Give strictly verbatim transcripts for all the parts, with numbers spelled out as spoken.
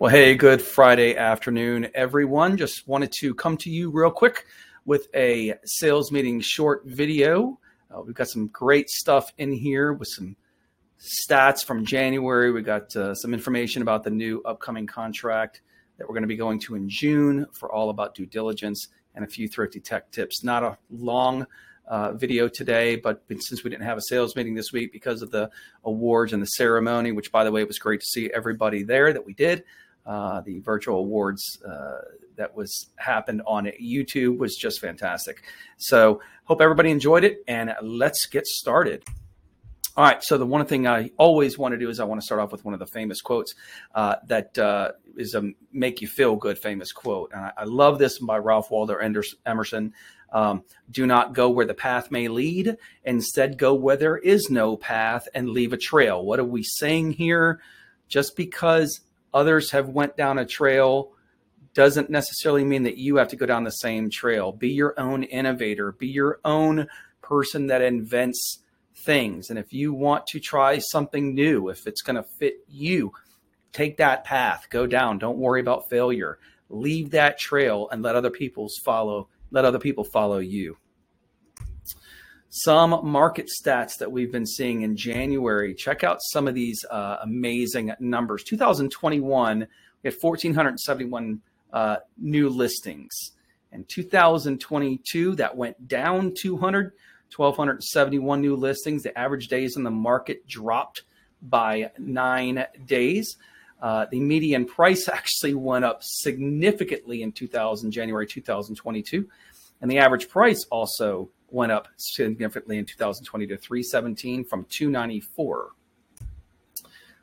Well, hey, good Friday afternoon, everyone. Just wanted to come to you real quick with a sales meeting short video. Uh, we've got some great stuff in here with some stats from January. We got uh, some information about the new upcoming contract that we're going to be going to in June for all about due diligence and a few thrifty tech tips. Not a long uh, video today, but since we didn't have a sales meeting this week because of the awards and the ceremony, which, by the way, it was great to see everybody there that we did. Uh, the virtual awards uh, that was happened on YouTube was just fantastic. So hope everybody enjoyed it, and let's get started. All right. So the one thing I always want to do is I want to start off with one of the famous quotes uh, that uh, is a make you feel good famous quote. And I, I love this by Ralph Waldo Emerson. Um, do not go where the path may lead. Instead, go where there is no path and leave a trail. What are we saying here? Just because others have went down a trail doesn't necessarily mean that you have to go down the same trail. Be your own innovator. Be your own person that invents things. And if you want to try something new, if it's going to fit you, take that path, go down. Don't worry about failure. Leave that trail and let other people's follow. Let other people follow you. Some market stats that we've been seeing in January. Check out some of these uh, amazing numbers. two thousand twenty-one, we had one thousand four hundred seventy-one uh, new listings. In two thousand twenty-two, that went down two hundred, one thousand two hundred seventy-one new listings. The average days in the market dropped by nine days. Uh, the median price actually went up significantly in two thousand, January two thousand twenty-two. And the average price also went up significantly in two thousand twenty to three seventeen from two ninety-four.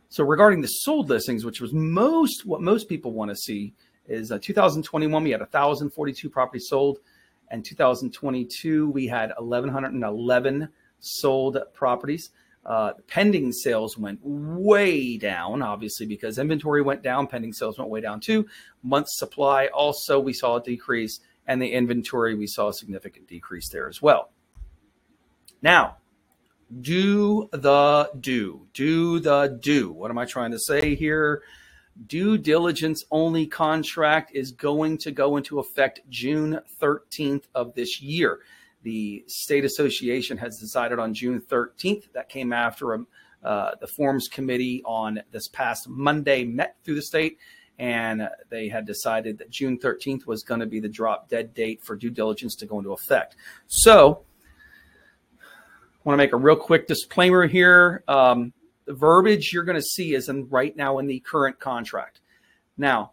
So regarding the sold listings, which was most what most people want to see, is uh, two thousand twenty-one, we had one thousand forty-two properties sold. And two thousand twenty-two, we had one thousand one hundred eleven sold properties. Uh, pending sales went way down, obviously, because inventory went down. Pending sales went way down too. Month supply also, we saw a decrease. And the inventory, we saw a significant decrease there as well. Now, do the do. Do the do. What am I trying to say here? Due diligence only contract is going to go into effect June thirteenth of this year. The state association has decided on June thirteenth. That came after uh, the forms committee on this past Monday met through the state, and they had decided that June thirteenth was going to be the drop dead date for due diligence to go into effect. So I want to make a real quick disclaimer here. Um, The verbiage you're going to see is in right now in the current contract. Now,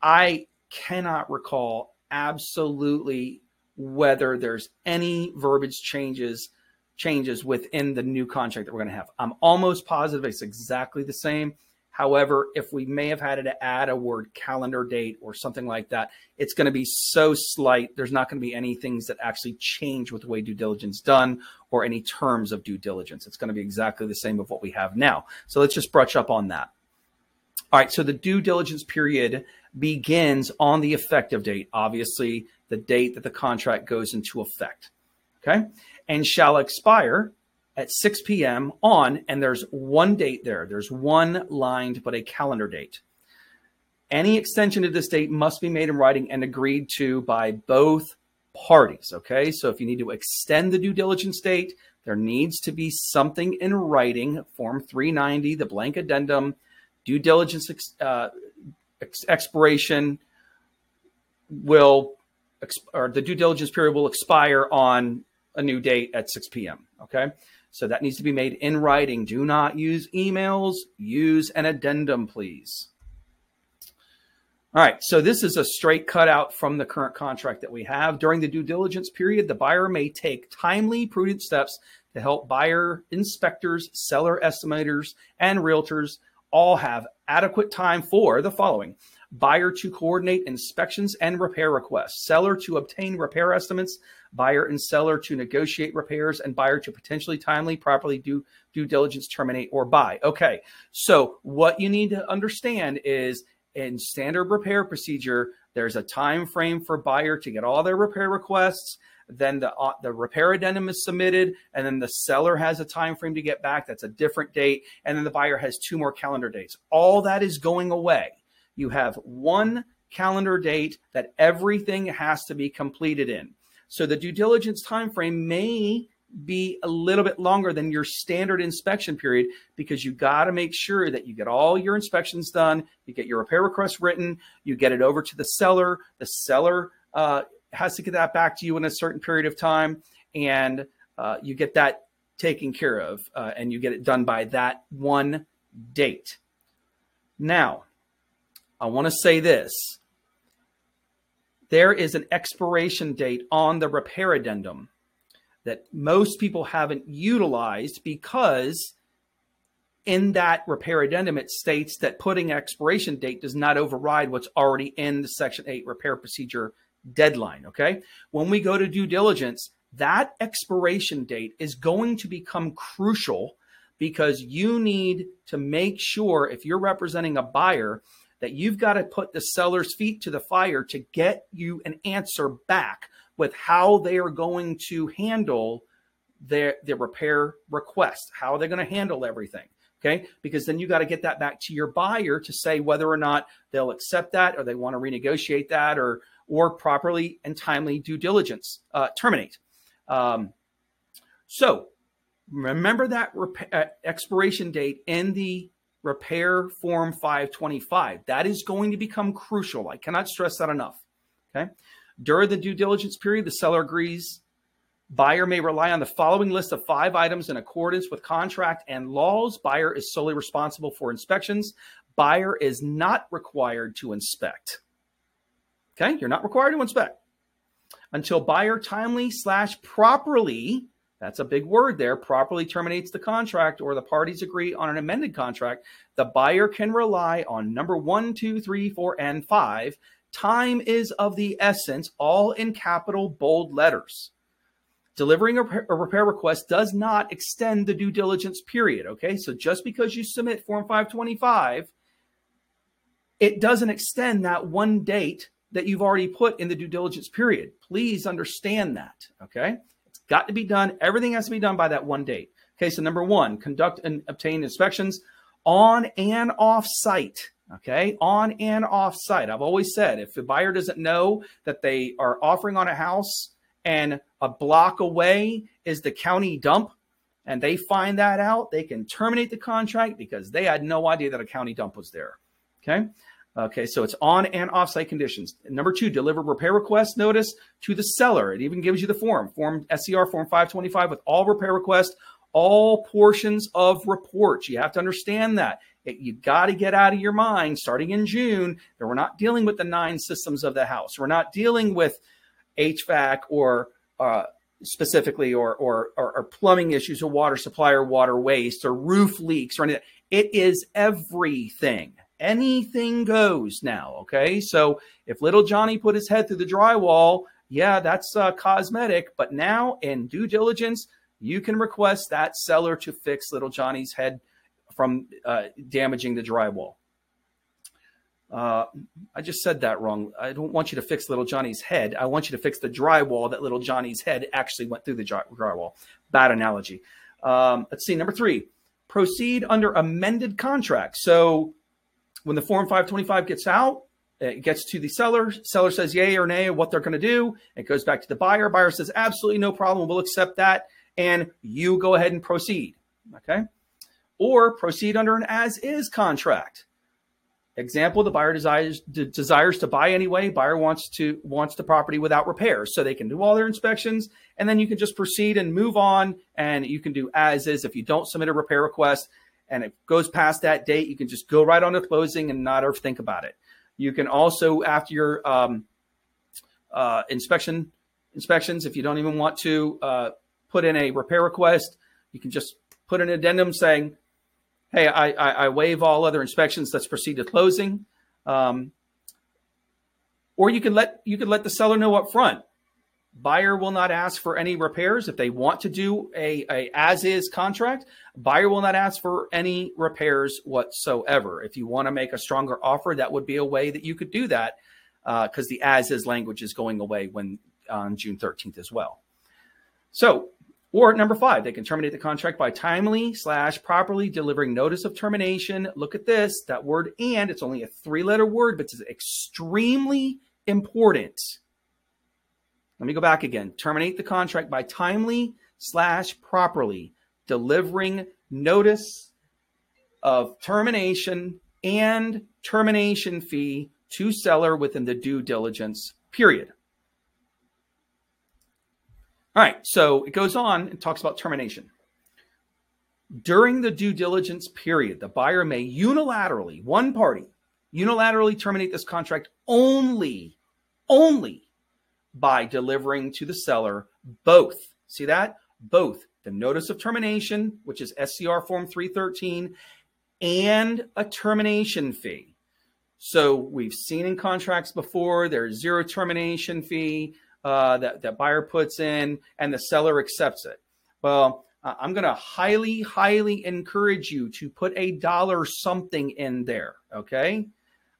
I cannot recall absolutely whether there's any verbiage changes changes within the new contract that we're going to have. I'm almost positive it's exactly the same. However, if we may have had to add a word calendar date or something like that, it's going to be so slight. There's not going to be any things that actually change with the way due diligence is done or any terms of due diligence. It's going to be exactly the same of what we have now. So let's just brush up on that. All right. So the due diligence period begins on the effective date, obviously the date that the contract goes into effect. Okay. And shall expire at six p.m. on, and there's one date there. There's one lined, but a calendar date. Any extension to this date must be made in writing and agreed to by both parties, okay? So if you need to extend the due diligence date, there needs to be something in writing, Form three ninety, the blank addendum, due diligence ex- uh, ex- expiration will, exp- or the due diligence period will expire on a new date at six p.m., okay? So that needs to be made in writing. Do not use emails. Use an addendum, please. All right. So this is a straight cutout from the current contract that we have. During the due diligence period, the buyer may take timely, prudent steps to help buyer inspectors, seller estimators, and realtors all have adequate time for the following: buyer to coordinate inspections and repair requests, seller to obtain repair estimates, buyer and seller to negotiate repairs, and buyer to potentially timely, properly do due diligence, terminate, or buy. Okay, so what you need to understand is in standard repair procedure, there's a time frame for buyer to get all their repair requests. Then the uh, the repair addendum is submitted, and then the seller has a time frame to get back. That's a different date. And then the buyer has two more calendar dates. All that is going away. you have one calendar date that everything has to be completed in. So the due diligence timeframe may be a little bit longer than your standard inspection period, because you got to make sure that you get all your inspections done, you get your repair request written, you get it over to the seller. The seller uh, has to get that back to you in a certain period of time, and uh, you get that taken care of, uh, and you get it done by that one date. Now, I want to say this. There is an expiration date on the repair addendum that most people haven't utilized, because in that repair addendum, it states that putting an expiration date does not override what's already in the Section eight repair procedure deadline, okay? When we go to due diligence, that expiration date is going to become crucial, because you need to make sure, if you're representing a buyer, that you've got to put the seller's feet to the fire to get you an answer back with how they are going to handle their, their repair request, how they're going to handle everything, okay? Because then you got to get that back to your buyer to say whether or not they'll accept that, or they want to renegotiate that, or, or properly and timely due diligence, uh, terminate. Um, so remember that repair, uh, expiration date in the repair form five twenty-five. That is going to become crucial. I cannot stress that enough. Okay. During the due diligence period, the seller agrees. Buyer may rely on the following list of five items in accordance with contract and laws. Buyer is solely responsible for inspections. Buyer is not required to inspect. Okay. You're not required to inspect until buyer timely slash properly, that's a big word there, properly terminates the contract, or the parties agree on an amended contract. The buyer can rely on number one, two, three, four, and five. Time is of the essence, all in capital bold letters. Delivering a repair request does not extend the due diligence period, okay? So just because you submit Form five twenty-five, it doesn't extend that one date that you've already put in the due diligence period. Please understand that, okay? It's got to be done. Everything has to be done by that one date. Okay, so number one, conduct and obtain inspections on and off site, okay? On and off site. I've always said, if the buyer doesn't know that they are offering on a house and a block away is the county dump, and they find that out, they can terminate the contract, because they had no idea that a county dump was there, okay? Okay, so it's on and offsite conditions. Number two, deliver repair request notice to the seller. It even gives you the form, form S C R form five twenty-five, with all repair requests, all portions of reports. You have to understand that. It, you got to get out of your mind, starting in June, that we're not dealing with the nine systems of the house. We're not dealing with H V A C or uh, specifically or, or, or, or plumbing issues, or water supply, or water waste, or roof leaks, or anything. It is everything. Anything goes now, okay? So if little Johnny put his head through the drywall, yeah, that's uh, cosmetic. But now in due diligence, you can request that seller to fix little Johnny's head from uh, damaging the drywall. Uh, I just said that wrong. I don't want you to fix little Johnny's head. I want you to fix the drywall that little Johnny's head actually went through the drywall. Bad analogy. Um, let's see, number three, proceed under amended contract. So when the Form five twenty-five gets out, it gets to the seller. Seller says yay or nay, what they're going to do. It goes back to the buyer. Buyer says, absolutely no problem, we'll accept that. And you go ahead and proceed, okay? Or proceed under an as-is contract. Example, the buyer desires, d- desires to buy anyway. Buyer wants to wants the property without repairs. So they can do all their inspections, and then you can just proceed and move on, and you can do as-is. If you don't submit a repair request, and it goes past that date, you can just go right on to closing and not ever think about it. You can also, after your um, uh, inspection inspections, if you don't even want to uh, put in a repair request, you can just put an addendum saying, hey, I, I, I waive all other inspections, let's proceed to closing. Um, or you can let you can let the seller know up front. Buyer will not ask for any repairs. If they want to do a, a as-is contract, buyer will not ask for any repairs whatsoever. If you want to make a stronger offer, that would be a way that you could do that, because uh, the as-is language is going away when on June thirteenth as well. So Or number five, they can terminate the contract by timely slash properly delivering notice of termination. Look at this, that word and, it's only a three-letter word, but it's extremely important. Let me go back again. Terminate the contract by timely slash properly delivering notice of termination and termination fee to seller within the due diligence period. All right, so it goes on and talks about termination. During the due diligence period, the buyer may unilaterally, one party, unilaterally terminate this contract only, only by delivering to the seller both, see that? Both the notice of termination, which is S C R Form three thirteen, and a termination fee. So we've seen in contracts before, there's zero termination fee. Uh, that, that buyer puts in and the seller accepts it. Well, uh, I'm going to highly, highly encourage you to put a dollar something in there, okay?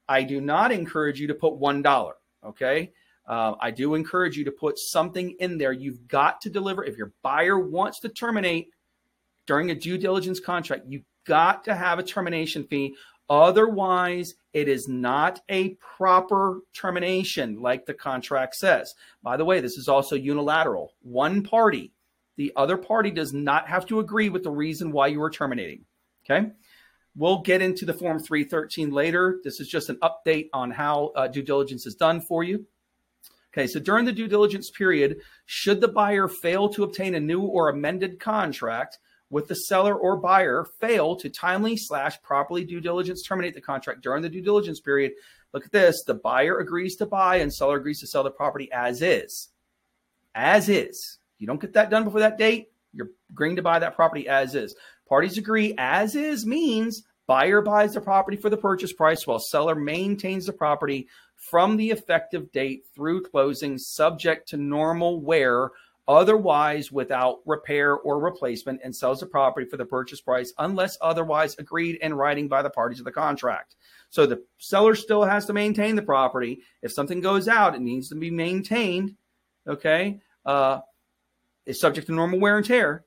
I do not encourage you to put one dollar, okay? Uh, I do encourage you to put something in there. You've got to deliver. If your buyer wants to terminate during a due diligence contract, you've got to have a termination fee. Otherwise, it is not a proper termination like the contract says. By the way, this is also unilateral. One party, the other party does not have to agree with the reason why you are terminating, okay? We'll get into the Form three thirteen later. This is just an update on how uh, due diligence is done for you. Okay, so during the due diligence period, should the buyer fail to obtain a new or amended contract, with the seller or buyer fail to timely slash properly due diligence terminate the contract during the due diligence period, look at this, the buyer agrees to buy and seller agrees to sell the property as is. As is. You don't get that done before that date, you're agreeing to buy that property as is. Parties agree as is means buyer buys the property for the purchase price while seller maintains the property from the effective date through closing subject to normal wear, otherwise without repair or replacement, and sells the property for the purchase price unless otherwise agreed in writing by the parties of the contract. So the seller still has to maintain the property. If something goes out, it needs to be maintained, okay? Uh, it's subject to normal wear and tear,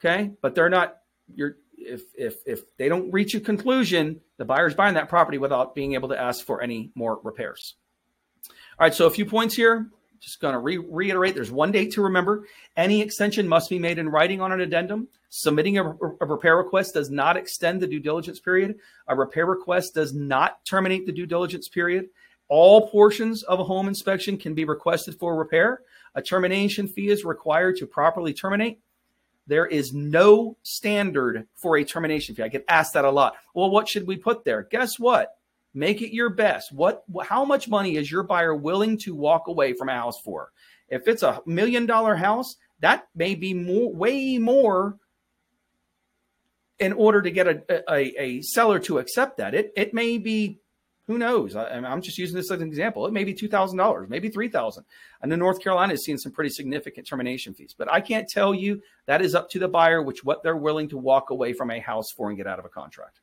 okay? But they're not, you're, if, if, if they don't reach a conclusion, the buyer's buying that property without being able to ask for any more repairs. All right, so a few points here. Just going to re- reiterate, there's one date to remember. Any extension must be made in writing on an addendum. Submitting a, a repair request does not extend the due diligence period. A repair request does not terminate the due diligence period. All portions of a home inspection can be requested for repair. A termination fee is required to properly terminate. There is no standard for a termination fee. I get asked that a lot. Well, what should we put there? Guess what? Make it your best. What? How much money is your buyer willing to walk away from a house for? If it's a million dollar house, that may be more, way more in order to get a, a, a seller to accept that. It it may be, who knows? I, I'm just using this as an example. It may be two thousand dollars, maybe three thousand dollars. I know North Carolina has seen some pretty significant termination fees, but I can't tell you. That is up to the buyer, which what they're willing to walk away from a house for and get out of a contract.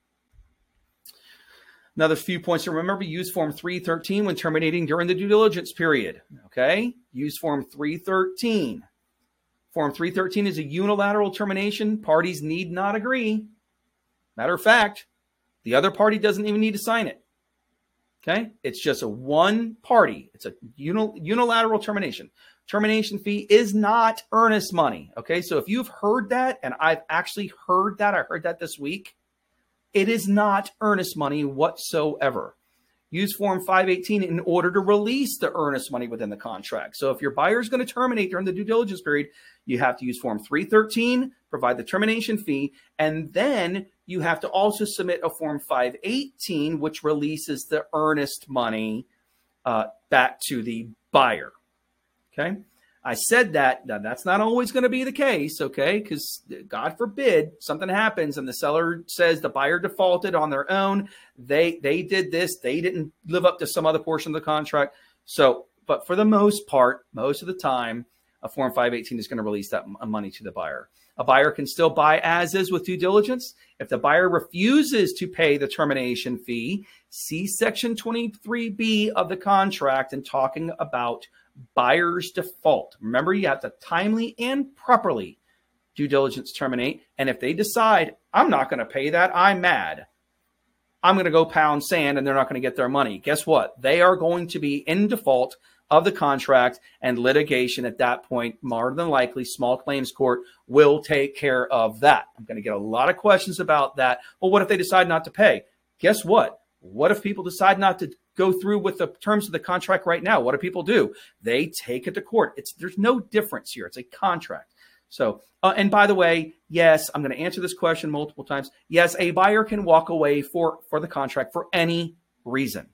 Another few points to remember, use Form three thirteen when terminating during the due diligence period, okay? Use Form three thirteen. Form three thirteen is a unilateral termination. Parties need not agree. Matter of fact, the other party doesn't even need to sign it, okay? It's just a one party. It's a unil- unilateral termination. Termination fee is not earnest money, okay? So if you've heard that, and I've actually heard that, I heard that this week, it is not earnest money whatsoever. Use Form five eighteen in order to release the earnest money within the contract. So if your buyer is going to terminate during the due diligence period, you have to use Form three thirteen, provide the termination fee, and then you have to also submit a Form five eighteen, which releases the earnest money uh, back to the buyer, okay? I said that, now that's not always going to be the case, okay? Because God forbid something happens and the seller says the buyer defaulted on their own. They they did this. They didn't live up to some other portion of the contract. So, but for the most part, most of the time, a Form five eighteen is going to release that money to the buyer. A buyer can still buy as is with due diligence. If the buyer refuses to pay the termination fee, see Section twenty-three B of the contract and talking about buyer's default. Remember, you have to timely and properly due diligence terminate. And if they decide, I'm not going to pay that, I'm mad, I'm going to go pound sand, and they're not going to get their money, guess what? They are going to be in default of the contract, and litigation at that point, more than likely, small claims court will take care of that. I'm going to get a lot of questions about that. Well, what if they decide not to pay? Guess what? What if people decide not to go through with the terms of the contract right now? What do people do? They take it to court. It's there's no difference here. It's a contract. So, uh, and by the way, yes, I'm going to answer this question multiple times. Yes, a buyer can walk away for, for the contract for any reason,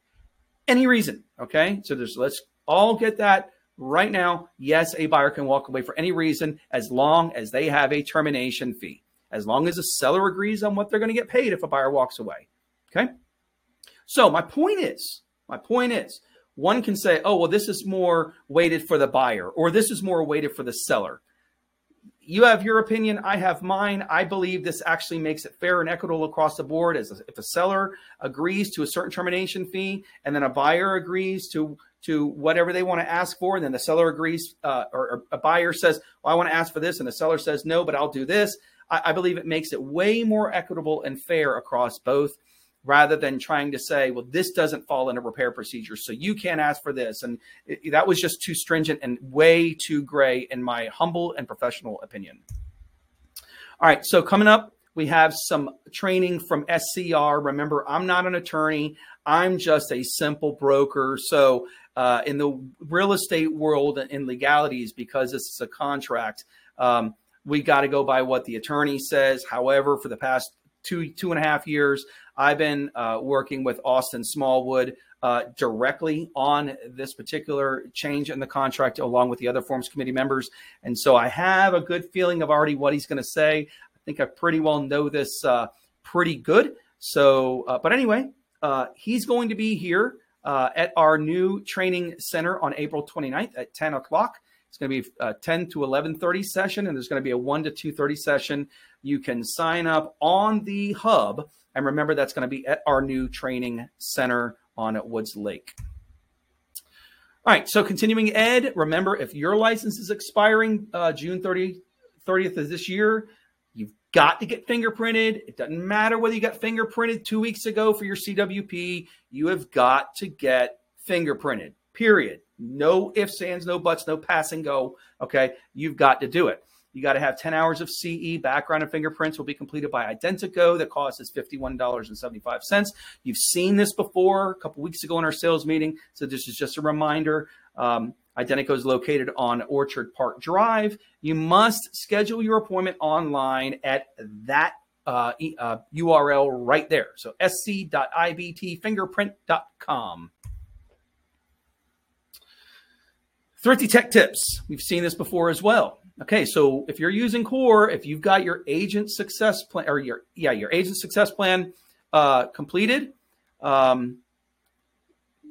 any reason. Okay. So there's, let's all get that right now. Yes, a buyer can walk away for any reason, as long as they have a termination fee, as long as the seller agrees on what they're going to get paid if a buyer walks away. Okay. So my point is, my point is, one can say, oh, well, this is more weighted for the buyer, or this is more weighted for the seller. You have your opinion, I have mine. I believe this actually makes it fair and equitable across the board. As if a seller agrees to a certain termination fee, and then a buyer agrees to to whatever they want to ask for, and then the seller agrees, uh, or, or a buyer says, well, I want to ask for this, and the seller says, no, but I'll do this. I, I believe it makes it way more equitable and fair across both, rather than trying to say, well, this doesn't fall into repair procedure, so you can't ask for this. And it, that was just too stringent and way too gray in my humble and professional opinion. All right, so coming up, we have some training from S C R. Remember, I'm not an attorney. I'm just a simple broker. So uh, in the real estate world and in legalities, because this is a contract, um, we got to go by what the attorney says. However, for the past two, two and a half years, I've been uh, working with Austin Smallwood uh, directly on this particular change in the contract, along with the other Forms Committee members. And so I have a good feeling of already what he's going to say. I think I pretty well know this uh, pretty good. So, uh, but anyway, uh, he's going to be here uh, at our new training center on April twenty-ninth at ten o'clock. It's going to be a ten to eleven thirty session, and there's going to be a one to two thirty session. You can sign up on the hub. And remember, that's going to be at our new training center on at Woods Lake. All right, so continuing ed, remember, if your license is expiring uh, June thirtieth of this year, you've got to get fingerprinted. It doesn't matter whether you got fingerprinted two weeks ago for your C W P. You have got to get fingerprinted, period. No ifs, ands, no buts, no pass and go. Okay, you've got to do it. You got to have ten hours of C E. Background and fingerprints will be completed by Identigo. The cost is fifty-one dollars and seventy-five cents. You've seen this before a couple weeks ago in our sales meeting, so this is just a reminder. Um, Identigo is located on Orchard Park Drive. You must schedule your appointment online at that uh, uh, U R L right there. So s c dot i b t fingerprint dot com. Thrifty Tech Tips. We've seen this before as well. Okay, so if you're using Core, if you've got your agent success plan or your yeah your agent success plan uh, completed, um,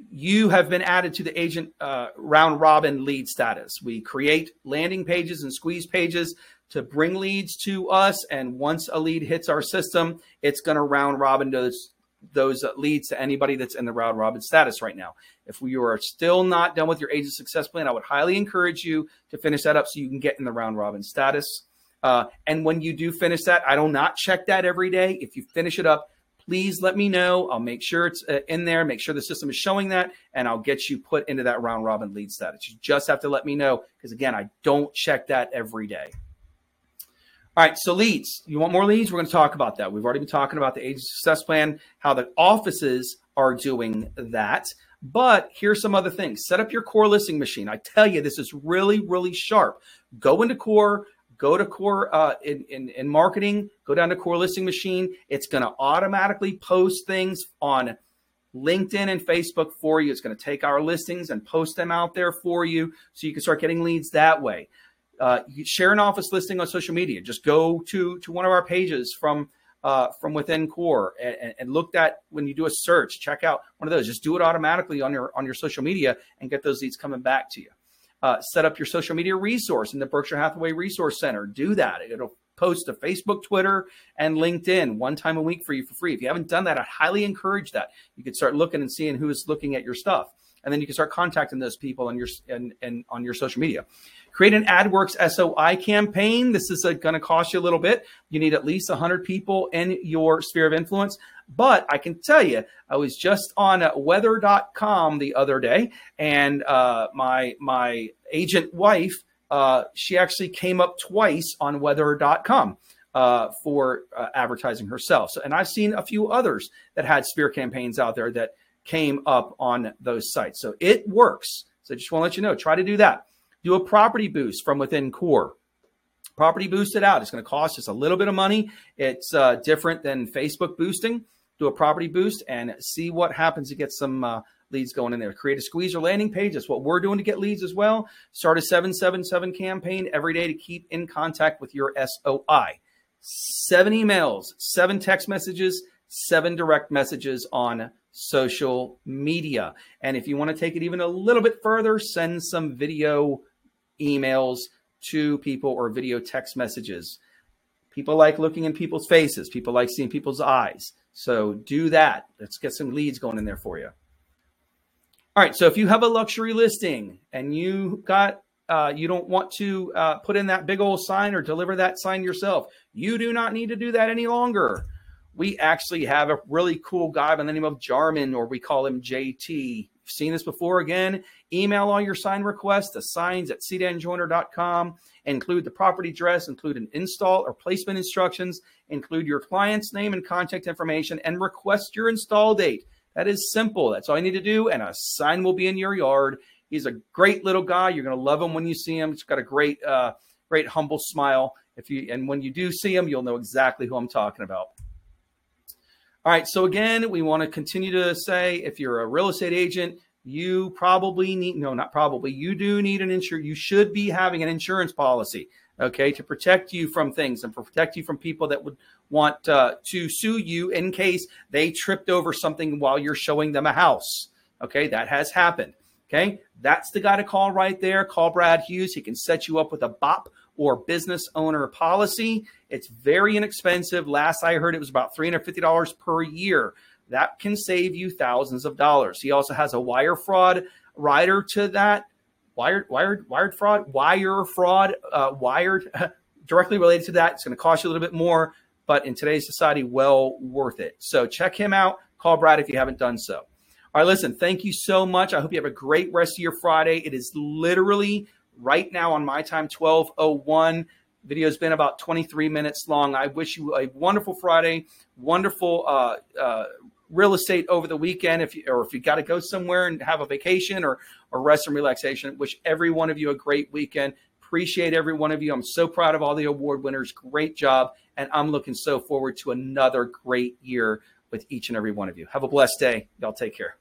you have been added to the agent uh, round robin lead status. We create landing pages and squeeze pages to bring leads to us, and once a lead hits our system, it's going to round robin those those leads to anybody that's in the round robin status right now. If you are still not done with your agent success plan, I would highly encourage you to finish that up so you can get in the round robin status. Uh, and when you do finish that, I do not check that every day. If you finish it up, please let me know. I'll make sure it's in there, make sure the system is showing that, and I'll get you put into that round robin lead status. You just have to let me know, because again, I don't check that every day. All right, so leads. You want more leads? We're going to talk about that. We've already been talking about the agent success plan, how the offices are doing that. But here's some other things. Set up your Core listing machine. I tell you, this is really, really sharp. Go into Core, go to Core uh, in, in, in marketing, go down to Core listing machine. It's going to automatically post things on LinkedIn and Facebook for you. It's going to take our listings and post them out there for you, so you can start getting leads that way. Uh, you share an office listing on social media. Just go to, to one of our pages from uh, from within Core and, and look at, when you do a search, check out one of those. Just do it automatically on your on your social media and get those leads coming back to you. Uh, set up your social media resource in the Berkshire Hathaway Resource Center. Do that. It'll post to Facebook, Twitter, and LinkedIn one time a week for you for free. If you haven't done that, I highly encourage that. You can start looking and seeing who is looking at your stuff. and then you can start contacting those people on your and, and on your social media. Create an AdWorks S O I campaign. This is going to cost you a little bit. You need at least one hundred people in your sphere of influence. But I can tell you, I was just on weather dot com the other day, and uh, my my agent wife, uh, she actually came up twice on weather dot com. Uh, for uh, advertising herself. So, and I've seen a few others that had sphere campaigns out there that came up on those sites. So it works. So I just want to let you know, try to do that. Do a property boost from within Core. Property boost it out. It's going to cost just a little bit of money. It's uh, different than Facebook boosting. Do a property boost and see what happens to get some uh, leads going in there. Create a squeeze or landing page. That's what we're doing to get leads as well. Start a seven seven seven campaign every day to keep in contact with your S O I. Seven emails, seven text messages, seven direct messages on social media. And if you want to take it even a little bit further, send some video emails to people or video text messages. People like looking in people's faces. People like seeing people's eyes. So do that. Let's get some leads going in there for you. All right. So if you have a luxury listing and you got Uh, you don't want to uh, put in that big old sign or deliver that sign yourself. You do not need to do that any longer. We actually have a really cool guy by the name of Jarman, or we call him J T. You've seen this before. Again, email all your sign requests to signs at c dan joyner dot com. Include the property address, include an install or placement instructions, include your client's name and contact information, and request your install date. That is simple. That's all you need to do, and a sign will be in your yard. He's a great little guy. You're going to love him when you see him. He's got a great, uh, great humble smile. If you and when you do see him, you'll know exactly who I'm talking about. All right. So again, we want to continue to say, if you're a real estate agent, you probably need no, not probably. You do need an insurance. You should be having an insurance policy, okay, to protect you from things and to protect you from people that would want uh, to sue you in case they tripped over something while you're showing them a house. Okay, that has happened. Okay, that's the guy to call right there. Call Brad Hughes. He can set you up with a B O P or business owner policy. It's very inexpensive. Last I heard, it was about three hundred fifty dollars per year. That can save you thousands of dollars. He also has a wire fraud rider to that. Wired, wired, wired fraud, wire fraud, uh, wired directly related to that. It's going to cost you a little bit more, but in today's society, well worth it. So check him out. Call Brad if you haven't done so. All right, listen, thank you so much. I hope you have a great rest of your Friday. It is literally right now on my time, twelve oh one. Video's been about twenty-three minutes long. I wish you a wonderful Friday, wonderful uh, uh, real estate over the weekend. If you, or if you got to go somewhere and have a vacation or, or rest and relaxation, wish every one of you a great weekend. Appreciate every one of you. I'm so proud of all the award winners. Great job. And I'm looking so forward to another great year with each and every one of you. Have a blessed day. Y'all take care.